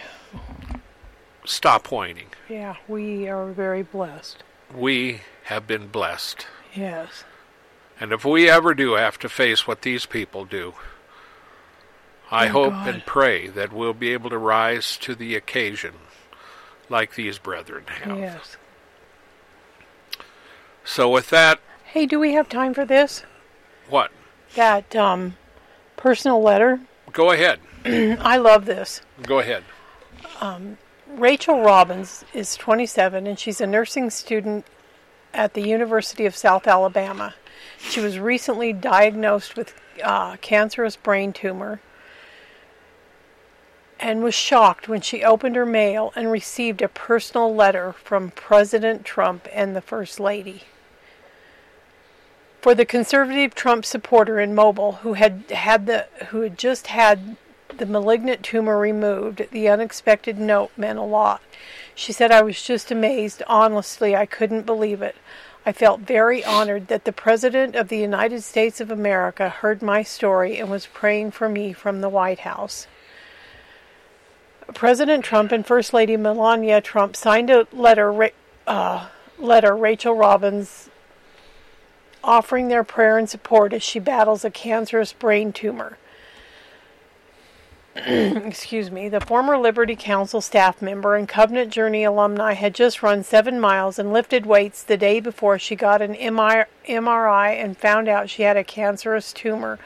Stop whining. Yeah, we are very blessed. We have been blessed. Yes. And if we ever do have to face what these people do, I oh, hope God. and pray that we'll be able to rise to the occasion like these brethren have. Yes. So with that... Hey, do we have time for this? What? That um, personal letter. Go ahead. I love this. Go ahead. Um... Rachel Robbins is twenty-seven, and she's a nursing student at the University of South Alabama. She was recently diagnosed with uh, cancerous brain tumor and was shocked when she opened her mail and received a personal letter from President Trump and the First Lady. For the conservative Trump supporter in Mobile who had, had the who had just had the malignant tumor removed, the unexpected note meant a lot. She said, I was just amazed. Honestly, I couldn't believe it. I felt very honored that the President of the United States of America heard my story and was praying for me from the White House. President Trump and First Lady Melania Trump signed a letter, uh, letter Rachel Robbins offering their prayer and support as she battles a cancerous brain tumor. Excuse me, the former Liberty Council staff member and Covenant Journey alumni had just run seven miles and lifted weights the day before she got an M R I and found out she had a cancerous tumor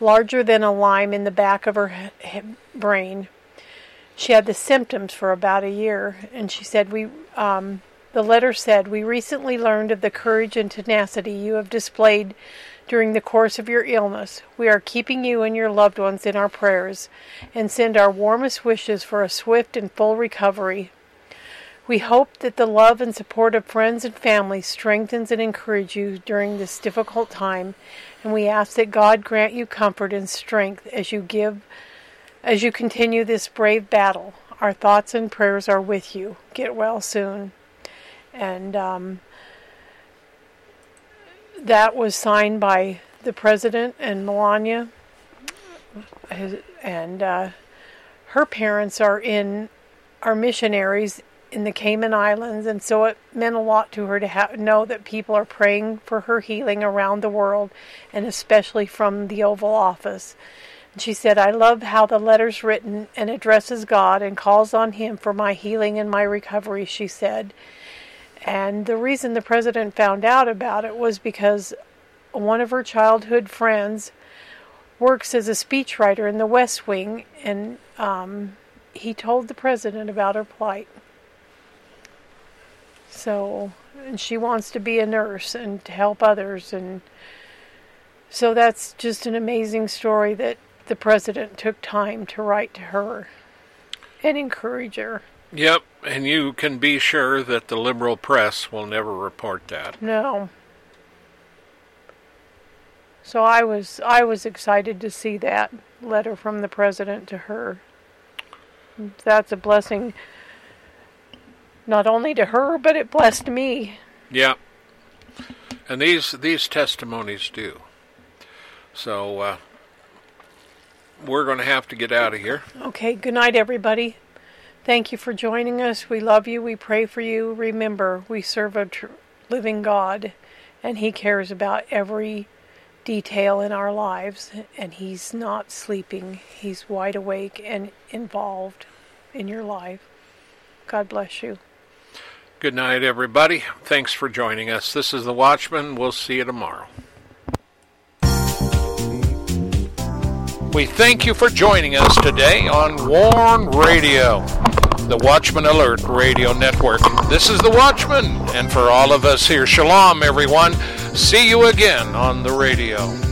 larger than a lime in the back of her brain. She had the symptoms for about a year, and she said, "We." Um, the letter said, we recently learned of the courage and tenacity you have displayed during the course of your illness. We are keeping you and your loved ones in our prayers and send our warmest wishes for a swift and full recovery. We hope that the love and support of friends and family strengthens and encourages you during this difficult time, and we ask that God grant you comfort and strength as you give, as you continue this brave battle. Our thoughts and prayers are with you. Get well soon. And um that was signed by the President and Melania, his, and uh, her parents are in are missionaries in the Cayman Islands, and so it meant a lot to her to ha- know that people are praying for her healing around the world, and especially from the Oval Office. And she said, I love how the letter's written and addresses God and calls on him for my healing and my recovery, she said. And the reason the President found out about it was because one of her childhood friends works as a speechwriter in the West Wing, and um, he told the President about her plight. So, and she wants to be a nurse and to help others, and so that's just an amazing story that the President took time to write to her and encourage her. Yep, and you can be sure that the liberal press will never report that. No. So I was I was excited to see that letter from the President to her. That's a blessing not only to her, but it blessed me. Yeah. And these these testimonies do. So uh, we're going to have to get out of here. Okay, good night, everybody. Thank you for joining us. We love you. We pray for you. Remember, we serve a tr- living God, and he cares about every detail in our lives, and he's not sleeping. He's wide awake and involved in your life. God bless you. Good night, everybody. Thanks for joining us. This is The Watchman. We'll see you tomorrow. We thank you for joining us today on WARN Radio, the Watchman Alert Radio Network. This is The Watchman, and for all of us here, shalom, everyone. See you again on the radio.